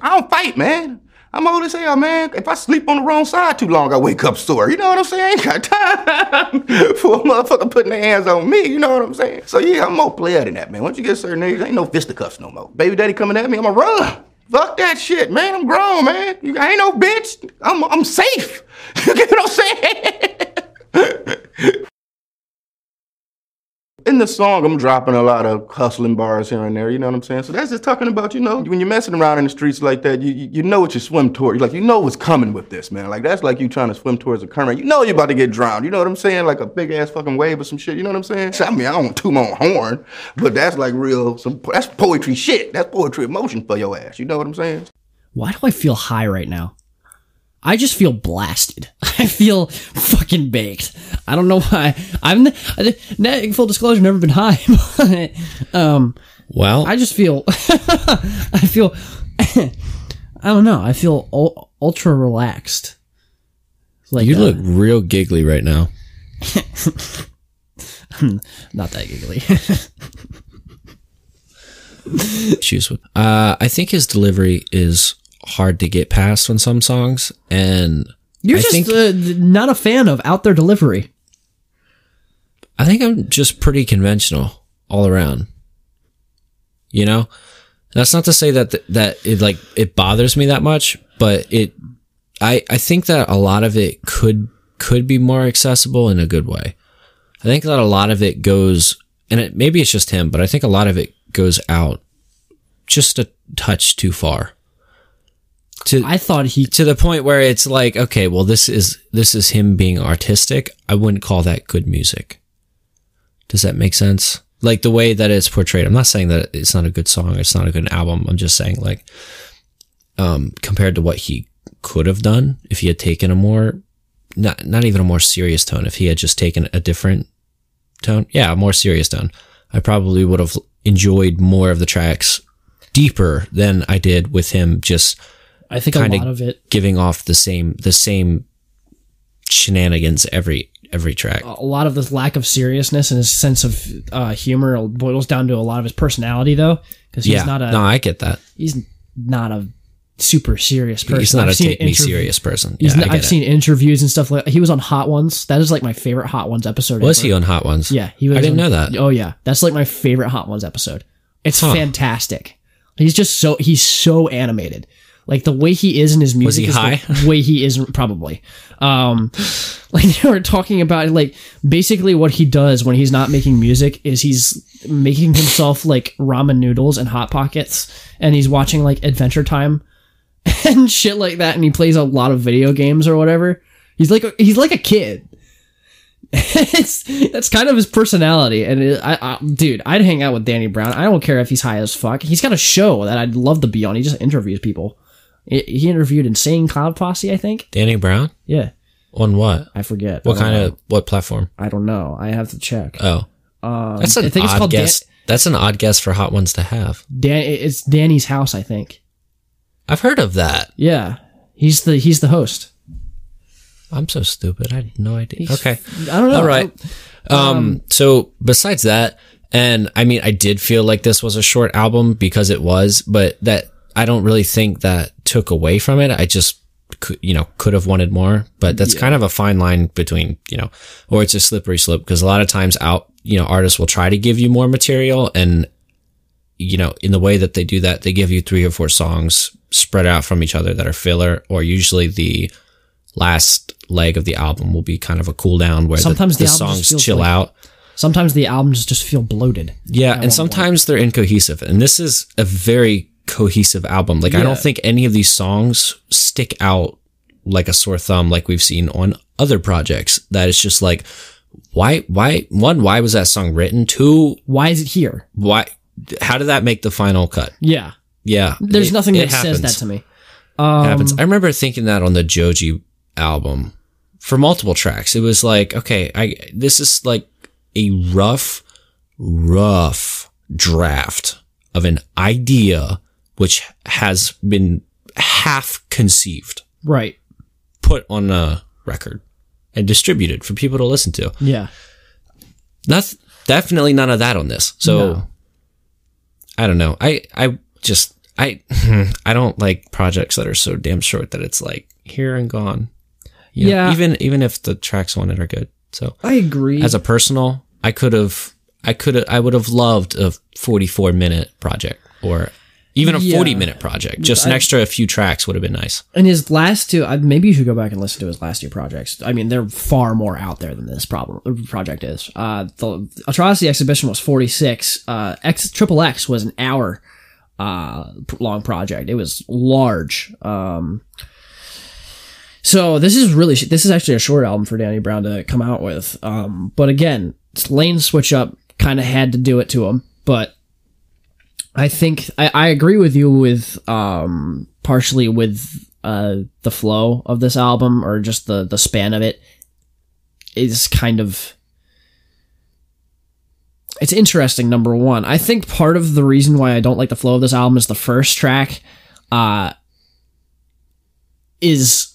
I don't fight, man. I'm old as hell, man. If I sleep on the wrong side too long, I wake up sore. You know what I'm saying? I ain't got time for a motherfucker putting their hands on me. You know what I'm saying? So yeah, I'm more player than that, man. Once you get a certain age, ain't no fisticuffs no more. Baby daddy coming at me, I'ma run. Fuck that shit, man. I'm grown, man. You, I ain't no bitch. I'm, I'm safe. You get what I'm saying? In the song, I'm dropping a lot of hustling bars here and there, you know what I'm saying? So that's just talking about, you know, when you're messing around in the streets like that, you you know what you swim toward. You're like, you know what's coming with this, man. Like, that's like you trying to swim towards a current. You know you're about to get drowned, you know what I'm saying? Like a big ass fucking wave or some shit, you know what I'm saying? I mean, I don't toot my own horn, but that's like real, some that's poetry shit. That's poetry emotion for your ass, you know what I'm saying? Why do I feel high right now? I just feel blasted. I feel fucking baked. I don't know why. I'm full disclosure, never been high. But, um, well, I just feel. I feel. I don't know. I feel ul ultra relaxed. Like you uh, look real giggly right now. I'm not that giggly. Choose one. Uh, I think his delivery is hard to get past on some songs, and you're I just think, uh, not a fan of out there delivery. I think I'm just pretty conventional all around, you know. That's not to say that th that it like it bothers me that much, but it I I think that a lot of it could could be more accessible in a good way. I think that a lot of it goes, and it, maybe it's just him, but I think a lot of it goes out just a touch too far. To, I thought he to the point where it's like, okay, well, this is this is him being artistic. I wouldn't call that good music. Does that make sense? Like the way that it's portrayed. I'm not saying that it's not a good song. It's not a good album. I'm just saying, like, um, compared to what he could have done if he had taken a more, not not even a more serious tone. If he had just taken a different tone, yeah, a more serious tone, I probably would have enjoyed more of the tracks deeper than I did with him just. I think a lot of it giving off the same the same shenanigans every every track. A lot of this lack of seriousness and his sense of uh, humor boils down to a lot of his personality, though, because he's yeah. not a. No, I get that. He's not a super serious person. He's not I've a take me serious person. Yeah, not, I've it. seen interviews and stuff like. He was on Hot Ones. That is like my favorite Hot Ones episode. Was ever. he on Hot Ones? Yeah, he was. I didn't on, know that. Oh yeah, that's like my favorite Hot Ones episode. It's huh. fantastic. He's just so he's so animated. Like the way he is in his music is the way he is probably. Um, like they were talking about, like basically what he does when he's not making music is he's making himself like ramen noodles and Hot Pockets, and he's watching like Adventure Time and shit like that, and he plays a lot of video games or whatever. He's like he's like a kid. it's that's kind of his personality, and it, I, I, dude, I'd hang out with Danny Brown. I don't care if he's high as fuck. He's got a show that I'd love to be on. He just interviews people. He interviewed Insane Cloud Posse, I think. Danny Brown? Yeah. On what? I forget. What I kind know. of, what platform? I don't know. I have to check. Oh. Um, that's an I think odd it's called guess. Dan that's an odd guess for Hot Ones to have. Dan it's Danny's House, I think. I've heard of that. Yeah. He's the, he's the host. I'm so stupid. I had no idea. He's, okay. I don't know. All right. Um, um, so besides that, and I mean, I did feel like this was a short album because it was, but that, I don't really think that took away from it. I just, you know, could have wanted more, but that's yeah. kind of a fine line between, you know, or it's a slippery slope because a lot of times out, you know, artists will try to give you more material and, you know, in the way that they do that, they give you three or four songs spread out from each other that are filler, or usually the last leg of the album will be kind of a cool down where sometimes the, the, the songs chill like out. Sometimes the albums just feel bloated. Yeah. And sometimes point. they're incohesive. And this is a very cohesive album. Like, yeah. I don't think any of these songs stick out like a sore thumb like we've seen on other projects. That it's just like, why, why, one, why was that song written? Two, why is it here? Why, how did that make the final cut? Yeah. Yeah. There's it, nothing that happens. says that to me. Um, it happens. I remember thinking that on the Joji album for multiple tracks. It was like, okay, I, this is like a rough, rough draft of an idea which has been half conceived. Right. Put on a record and distributed for people to listen to. Yeah. That's definitely none of that on this. So no. I don't know. I, I just, I, I don't like projects that are so damn short that it's like here and gone. You yeah. Know, even, even if the tracks on it are good. So I agree. As a personal, I could have, I could have, I would have loved a forty-four minute project or even a yeah. forty minute project. Just an extra I, few tracks would have been nice. And his last two, maybe you should go back and listen to his last two projects. I mean, they're far more out there than this problem, project is. Uh, the Atrocity Exhibition was forty-six. Uh, X, Triple X was an hour uh, long project. It was large. Um, so this is really, this is actually a short album for Danny Brown to come out with. Um, but again, lane switch up kind of had to do it to him, but I think I, I agree with you with um, partially with uh, the flow of this album or just the, the span of it is kind of it's interesting. Number one, I think part of the reason why I don't like the flow of this album is the first track uh, is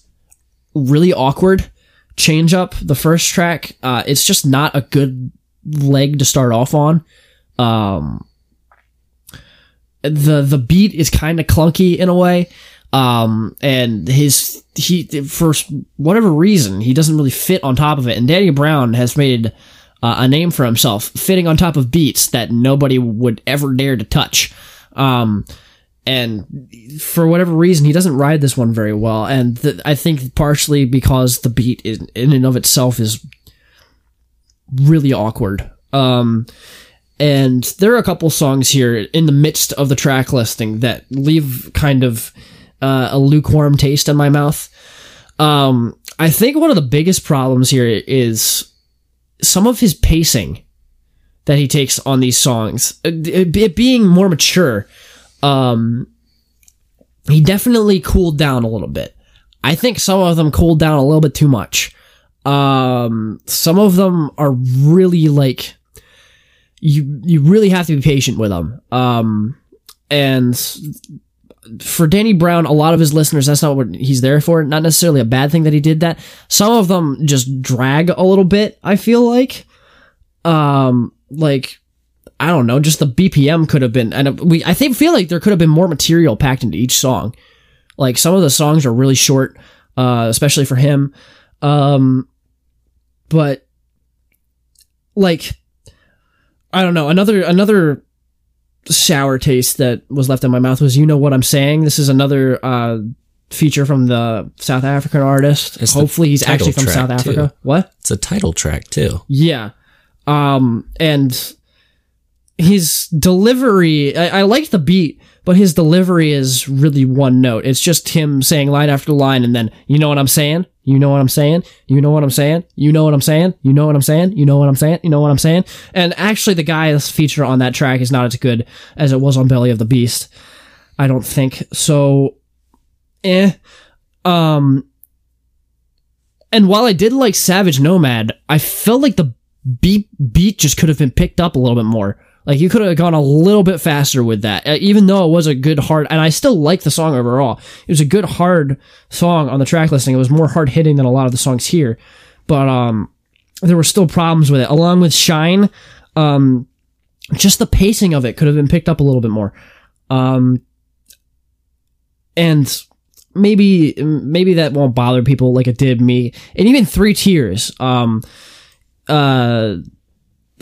really awkward change up. The first track, uh, it's just not a good leg to start off on. Um, the the beat is kind of clunky in a way, um, and his he for whatever reason he doesn't really fit on top of it. And Danny Brown has made uh, a name for himself fitting on top of beats that nobody would ever dare to touch. Um, and for whatever reason, he doesn't ride this one very well. And th- I think partially because the beat is, in and of itself is really awkward. Um, And there are a couple songs here in the midst of the track listing that leave kind of uh, a lukewarm taste in my mouth. Um, I think one of the biggest problems here is some of his pacing that he takes on these songs. It, it being more mature, um, he definitely cooled down a little bit. I think some of them cooled down a little bit too much. Um, some of them are really like... You you really have to be patient with them. Um, and for Danny Brown, a lot of his listeners, that's not what he's there for. Not necessarily a bad thing that he did that. Some of them just drag a little bit, I feel like. Um, like, I don't know, just the B P M could have been... And we I think feel like there could have been more material packed into each song. Like, some of the songs are really short, uh, especially for him. Um, but, like... I don't know. Another another sour taste that was left in my mouth was You Know What I'm Saying. This is another uh, feature from the South African artist. It's Hopefully he's actually from South Africa. Too. What? It's a title track too. Yeah. Um, and his delivery, I, I like the beat, but his delivery is really one note. It's just him saying line after line and then, you know what I'm saying? You know what I'm saying? You know what I'm saying? You know what I'm saying? You know what I'm saying? You know what I'm saying? You know what I'm saying? And actually, the guy's feature on that track is not as good as it was on Belly of the Beast, I don't think. So, eh. Um, and while I did like Savage Nomad, I felt like the beat, beat just could have been picked up a little bit more. Like, you could have gone a little bit faster with that, even though it was a good hard... And I still like the song overall. It was a good hard song on the track listing. It was more hard-hitting than a lot of the songs here. But um, there were still problems with it. Along with Shine, um, just the pacing of it could have been picked up a little bit more. Um, and maybe maybe that won't bother people like it did me. And even Three Tears... Um, uh,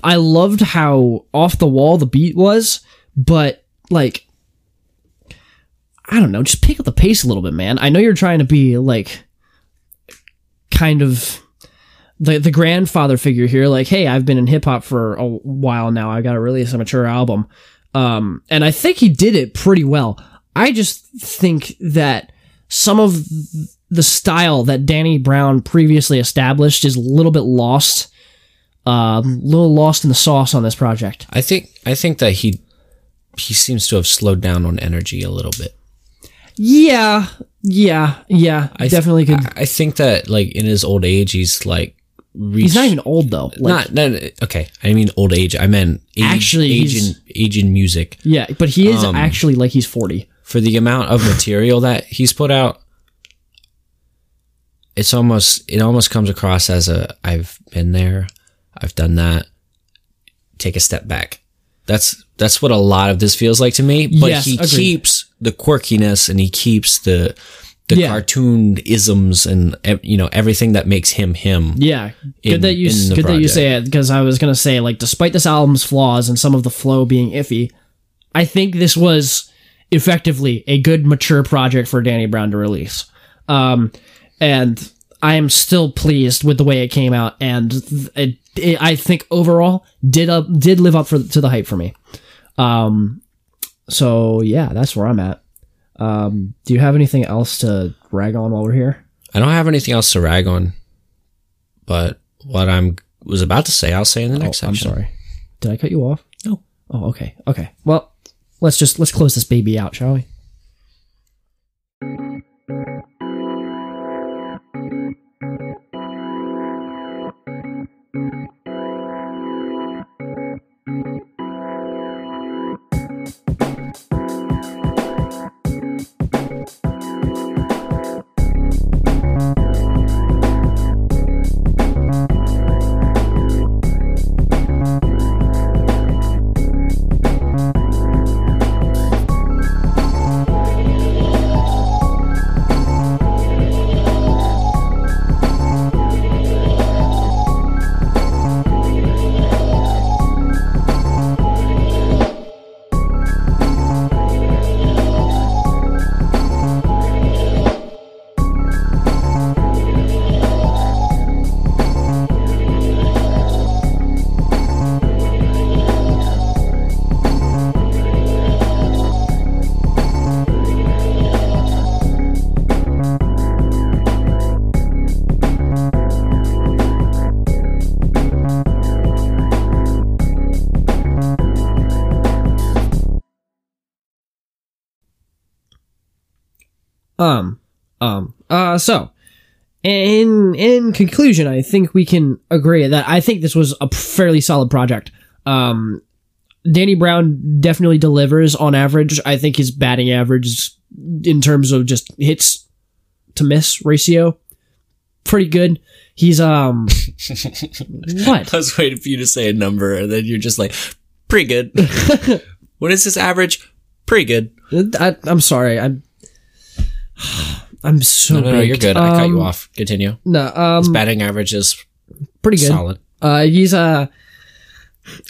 I loved how off the wall the beat was, but, like, I don't know, just pick up the pace a little bit, man. I know you're trying to be, like, kind of the the grandfather figure here, like, hey, I've been in hip-hop for a while now, I gotta release a mature album. Um, and I think he did it pretty well. I just think that some of the style that Danny Brown previously established is a little bit lost uh, little lost in the sauce on this project. I think I think that he he seems to have slowed down on energy a little bit. Yeah, yeah, yeah. I th- definitely could. I think that like in his old age, he's like reached, he's not even old though. Like, not, not okay. I mean old age. I meant age, actually age in, age in music. Yeah, but he is um, actually like he's forty. For the amount of material that he's put out, it's almost it almost comes across as a I've been there, I've done that. Take a step back. That's that's what a lot of this feels like to me. But yes, he agreed. keeps the quirkiness and he keeps the the yeah. cartoon isms and you know everything that makes him him. Yeah, in, good that you good that you say it because I was gonna say like despite this album's flaws and some of the flow being iffy, I think this was effectively a good mature project for Danny Brown to release. Um, and I am still pleased with the way it came out. And it, it, I think overall did, up, did live up for, to the hype for me. Um, so yeah, that's where I'm at. Um, do you have anything else to rag on while we're here? I don't have anything else to rag on, but what I was about to say, I'll say in the next oh, section. I'm sorry. Did I cut you off? No. Oh, okay. Okay. Well, Let's just let's close this baby out, shall we? Um, um, uh, so in, in conclusion, I think we can agree that I think this was a fairly solid project. Um, Danny Brown definitely delivers on average. I think his batting average in terms of just hits to miss ratio, pretty good. He's, um, what? I was waiting for you to say a number and then you're just like, pretty good. What is his average? Pretty good. I, I'm sorry. I'm. I'm so. No, no, no, you're good. Um, I cut you off. Continue. No, um, his batting average is pretty good. Solid. Uh, he's a.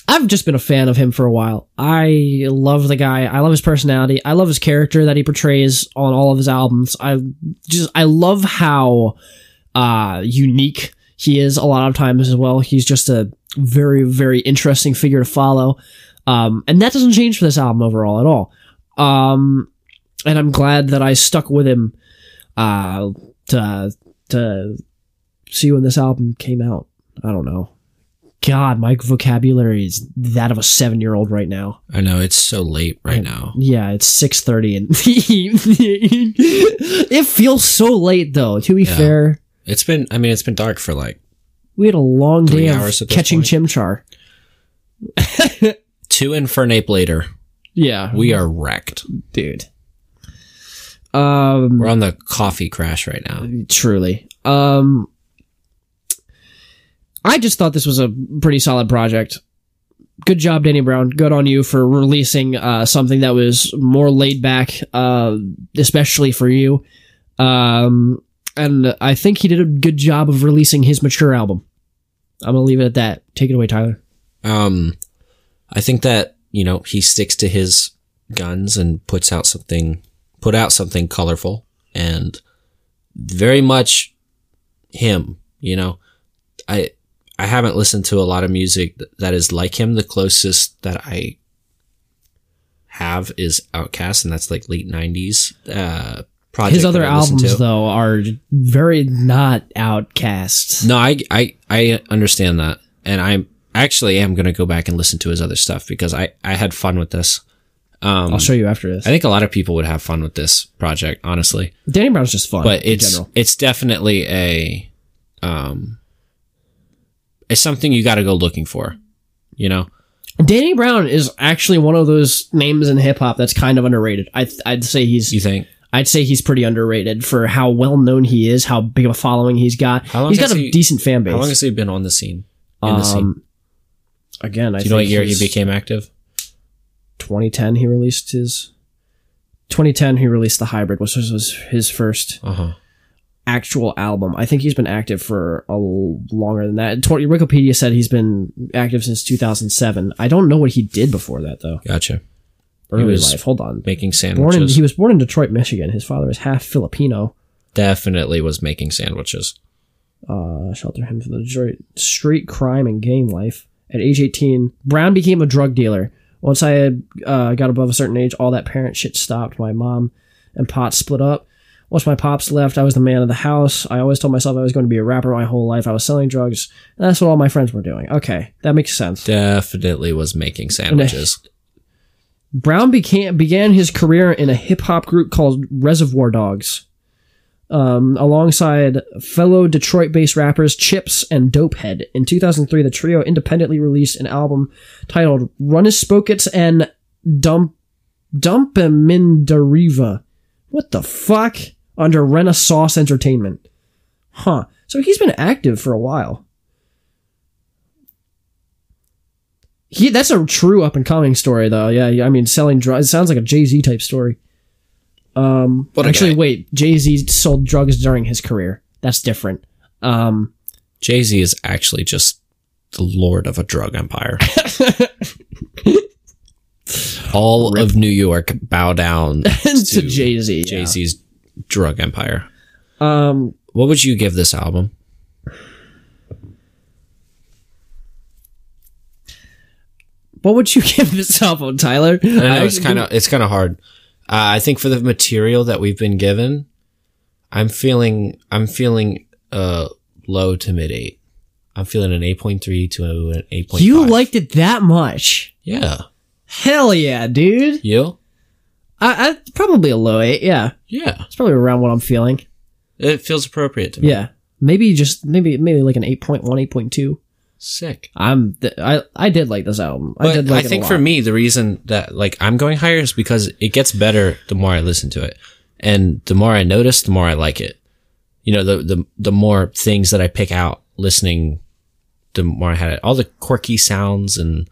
I've just been a fan of him for a while. I love the guy. I love his personality. I love his character that he portrays on all of his albums. I just I love how uh, unique he is. A lot of times as well, he's just a very very interesting figure to follow, um, and that doesn't change for this album overall at all. Um, And I'm glad that I stuck with him uh, to to see when this album came out. I don't know. God, my vocabulary is that of a seven-year-old right now. I know, it's so late right I, now. Yeah, it's six thirty and it feels so late though, to be yeah. fair. It's been I mean, it's been dark for like we had a long day of catching chimchar. Two Infernape later. Yeah. We are wrecked. Dude. Um, We're on the coffee crash right now. Truly. Um, I just thought this was a pretty solid project. Good job, Danny Brown. Good on you for releasing uh, something that was more laid back, uh, especially for you. Um, and I think he did a good job of releasing his mature album. I'm going to leave it at that. Take it away, Tyler. Um, I think that, you know, he sticks to his guns and puts out something... put out something colorful and very much him, you know. I I haven't listened to a lot of music that is like him. The closest that I have is Outkast, and that's like late nineties uh project. His other albums though are very not Outkast. No, I I I understand that. and I actually am going to go back and listen to his other stuff because I, I had fun with this. Um, I'll show you after this. I think a lot of people would have fun with this project, honestly. Danny Brown's just fun, but it's in general. It's definitely a um, it's something you got to go looking for, you know. Danny Brown is actually one of those names in hip hop that's kind of underrated. I th- I'd say he's. You think? I'd say he's pretty underrated for how well known he is, how big of a following he's got. How long he's got a he, decent fan base. How long has he been on the scene? In um, the scene. Again, I Do you think know what year he became active? twenty ten he released his twenty ten he released The Hybrid, which was, was his first uh-huh. actual album. I think he's been active for a l- longer than that. twenty Wikipedia said he's been active since two thousand seven. I don't know what he did before that though. Gotcha. Early life. Hold on. Making sandwiches. Born in, he was born in Detroit, Michigan. His father is half Filipino. Definitely was making sandwiches. Uh, shelter him from the Detroit street crime and gang life. At age eighteen, Brown became a drug dealer. Once I had, uh, got above a certain age, all that parent shit stopped. My mom and Pops split up. Once my Pops left, I was the man of the house. I always told myself I was going to be a rapper my whole life. I was selling drugs, and that's what all my friends were doing. Okay, that makes sense. Definitely was making sandwiches. Brown began, began his career in a hip-hop group called Reservoir Dogs, um, alongside fellow Detroit-based rappers Chips and Dopehead. In two thousand three, the trio independently released an album titled Runnis Spockets and Dump Dumpamindariva. What the fuck? Under Renaissance Entertainment. Huh. So he's been active for a while. He, that's a true up-and-coming story, though. Yeah, I mean, selling drugs. It sounds like a Jay-Z type story. Um, but actually, guy. wait. Jay-Z sold drugs during his career. That's different. Um, Jay-Z is actually just the lord of a drug empire. All Rip. of New York bow down to, to Jay-Z. Jay-Z's yeah. drug empire. Um, what would you give this album? What would you give this album, Tyler? I know, it's kind of it's kind of hard. Uh, I think for the material that we've been given, I'm feeling I'm feeling uh, low to mid eight. I'm feeling an eight point three to an eight point five. You liked it that much? Yeah. Hell yeah, dude. You? I, I probably a low eight. Yeah. Yeah. It's probably around what I'm feeling. It feels appropriate to me. Yeah. Maybe just maybe maybe like an eight point one, eight point two. Sick. I'm th- I I did like this album. I but did like I think it a lot. For me the reason that like I'm going higher is because it gets better the more I listen to it, and the more I notice, the more I like it. You know, the the the more things that I pick out listening, the more I had it. All the quirky sounds and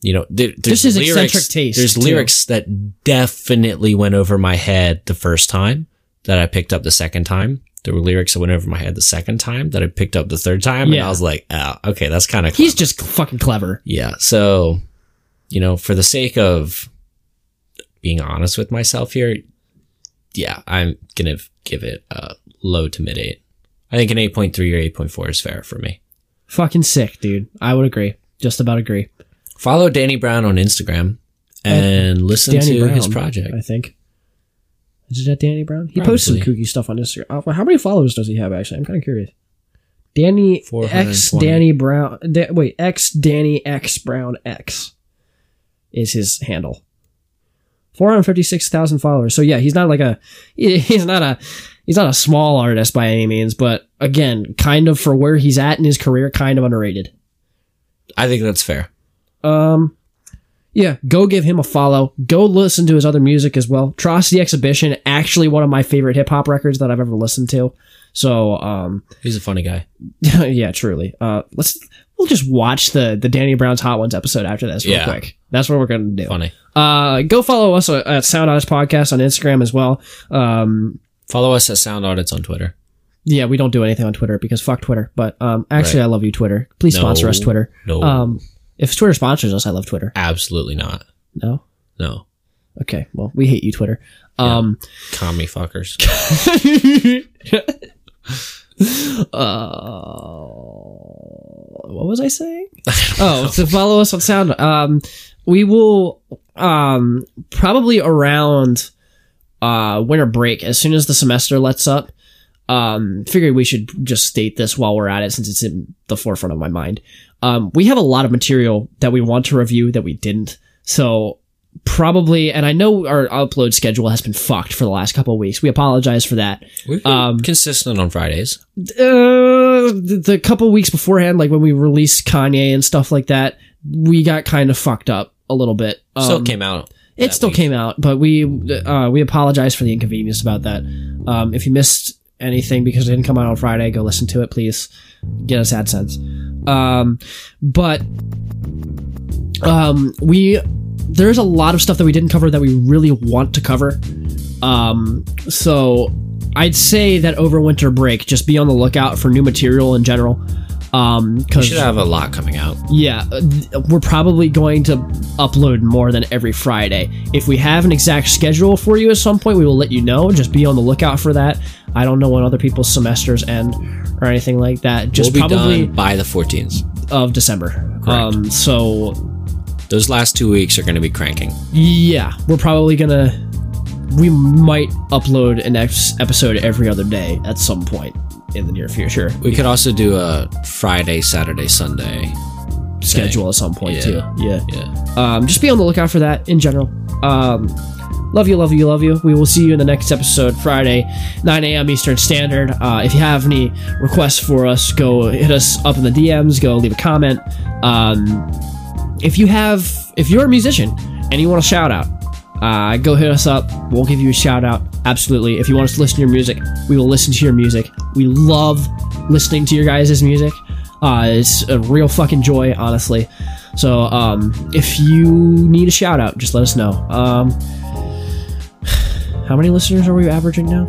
you know there, there's this is lyrics, eccentric taste. There's too. lyrics that definitely went over my head the first time that I picked up the second time. There were lyrics that went over my head the second time that I picked up the third time, yeah. and I was like, oh, okay, that's kind of clever. He's just fucking clever. Yeah, so, you know, for the sake of being honest with myself here, yeah, I'm going to give it a low to mid eight. I think an eight point three or eight point four is fair for me. Fucking sick, dude. I would agree. Just about agree. Follow Danny Brown on Instagram and uh, listen Danny to Brown, his project. I think. Is that Danny Brown? He Probably. posts some kooky stuff on Instagram. How many followers does he have, actually? I'm kind of curious. Danny, X Danny Brown, da, wait, X Danny X Brown X is his handle. four hundred fifty-six thousand followers. So yeah, he's not like a, he, he's not a, he's not a small artist by any means, but again, kind of for where he's at in his career, kind of underrated. I think that's fair. Um... Yeah, go give him a follow. Go listen to his other music as well. Trots the Exhibition, actually one of my favorite hip-hop records that I've ever listened to. So, um... he's a funny guy. Yeah, truly. Uh, let's... We'll just watch the, the Danny Brown's Hot Ones episode after this real yeah. quick. That's what we're going to do. Funny. Uh, go follow us at Sound Audits Podcast on Instagram as well. Um... Follow us at Sound Audits on Twitter. Yeah, we don't do anything on Twitter because fuck Twitter. But, um, actually, right. I love you, Twitter. Please no, sponsor us, Twitter. No. Um... If Twitter sponsors us, I love Twitter. Absolutely not. No? No. Okay. Well, we hate you, Twitter. Um, yeah. Commie fuckers. uh, what was I saying? Oh, so follow us on Sound. Um, we will um, probably around uh, winter break, as soon as the semester lets up. Um, figured we should just state this while we're at it since it's in the forefront of my mind. Um, we have a lot of material that we want to review that we didn't. So probably, and I know our upload schedule has been fucked for the last couple of weeks. We apologize for that. We've been um, consistent on Fridays. Uh, the couple of weeks beforehand, like when we released Kanye and stuff like that, we got kind of fucked up a little bit. Um, still came out. It still week. came out, but we uh, we apologize for the inconvenience about that. Um, if you missed anything because it didn't come out on Friday, go listen to it, please. Get us AdSense. Um, but um, we there's a lot of stuff that we didn't cover that we really want to cover. Um, so I'd say that over winter break, just be on the lookout for new material in general. Um, cause, we should have a lot coming out. Yeah, we're probably going to upload more than every Friday. If we have an exact schedule for you at some point, we will let you know. Just be on the lookout for that. I don't know when other people's semesters end or anything like that. Just we'll be probably done by the fourteenth of December. Correct. Um, so those last two weeks are going to be cranking. Yeah, we're probably gonna. We might upload an ex- episode every other day at some point in the near future. We could also do a Friday, Saturday, Sunday schedule thing at some point, yeah, too. Yeah. Yeah. Um, just be on the lookout for that in general. Um, love you, love you, love you. We will see you in the next episode, Friday, nine a.m. Eastern Standard. Uh, if you have any requests for us, go hit us up in the D Ms. Go leave a comment. Um, if you have, if you're a musician and you want a shout out, Uh, go hit us up. We'll give you a shout out. Absolutely. If you want us to listen to your music, we will listen to your music. We love listening to your guys' music. Uh, it's a real fucking joy, honestly. So, um, if you need a shout out, just let us know. Um, how many listeners are we averaging now?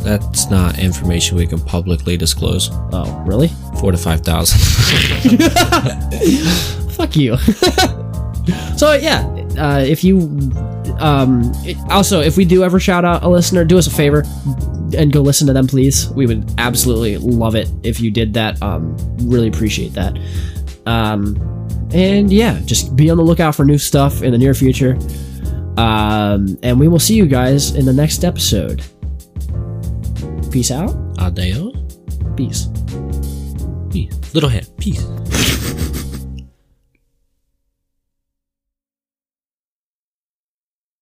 That's not information we can publicly disclose. Oh, really? Four to five thousand. Fuck you. So, yeah. Uh, if you um, also if we do ever shout out a listener, do us a favor and go listen to them, please. We would absolutely love it if you did that. Um, really appreciate that. Um, and yeah, just be on the lookout for new stuff in the near future. Um, and we will see you guys in the next episode. Peace out. Adios. Peace. Peace. Little hand. Peace.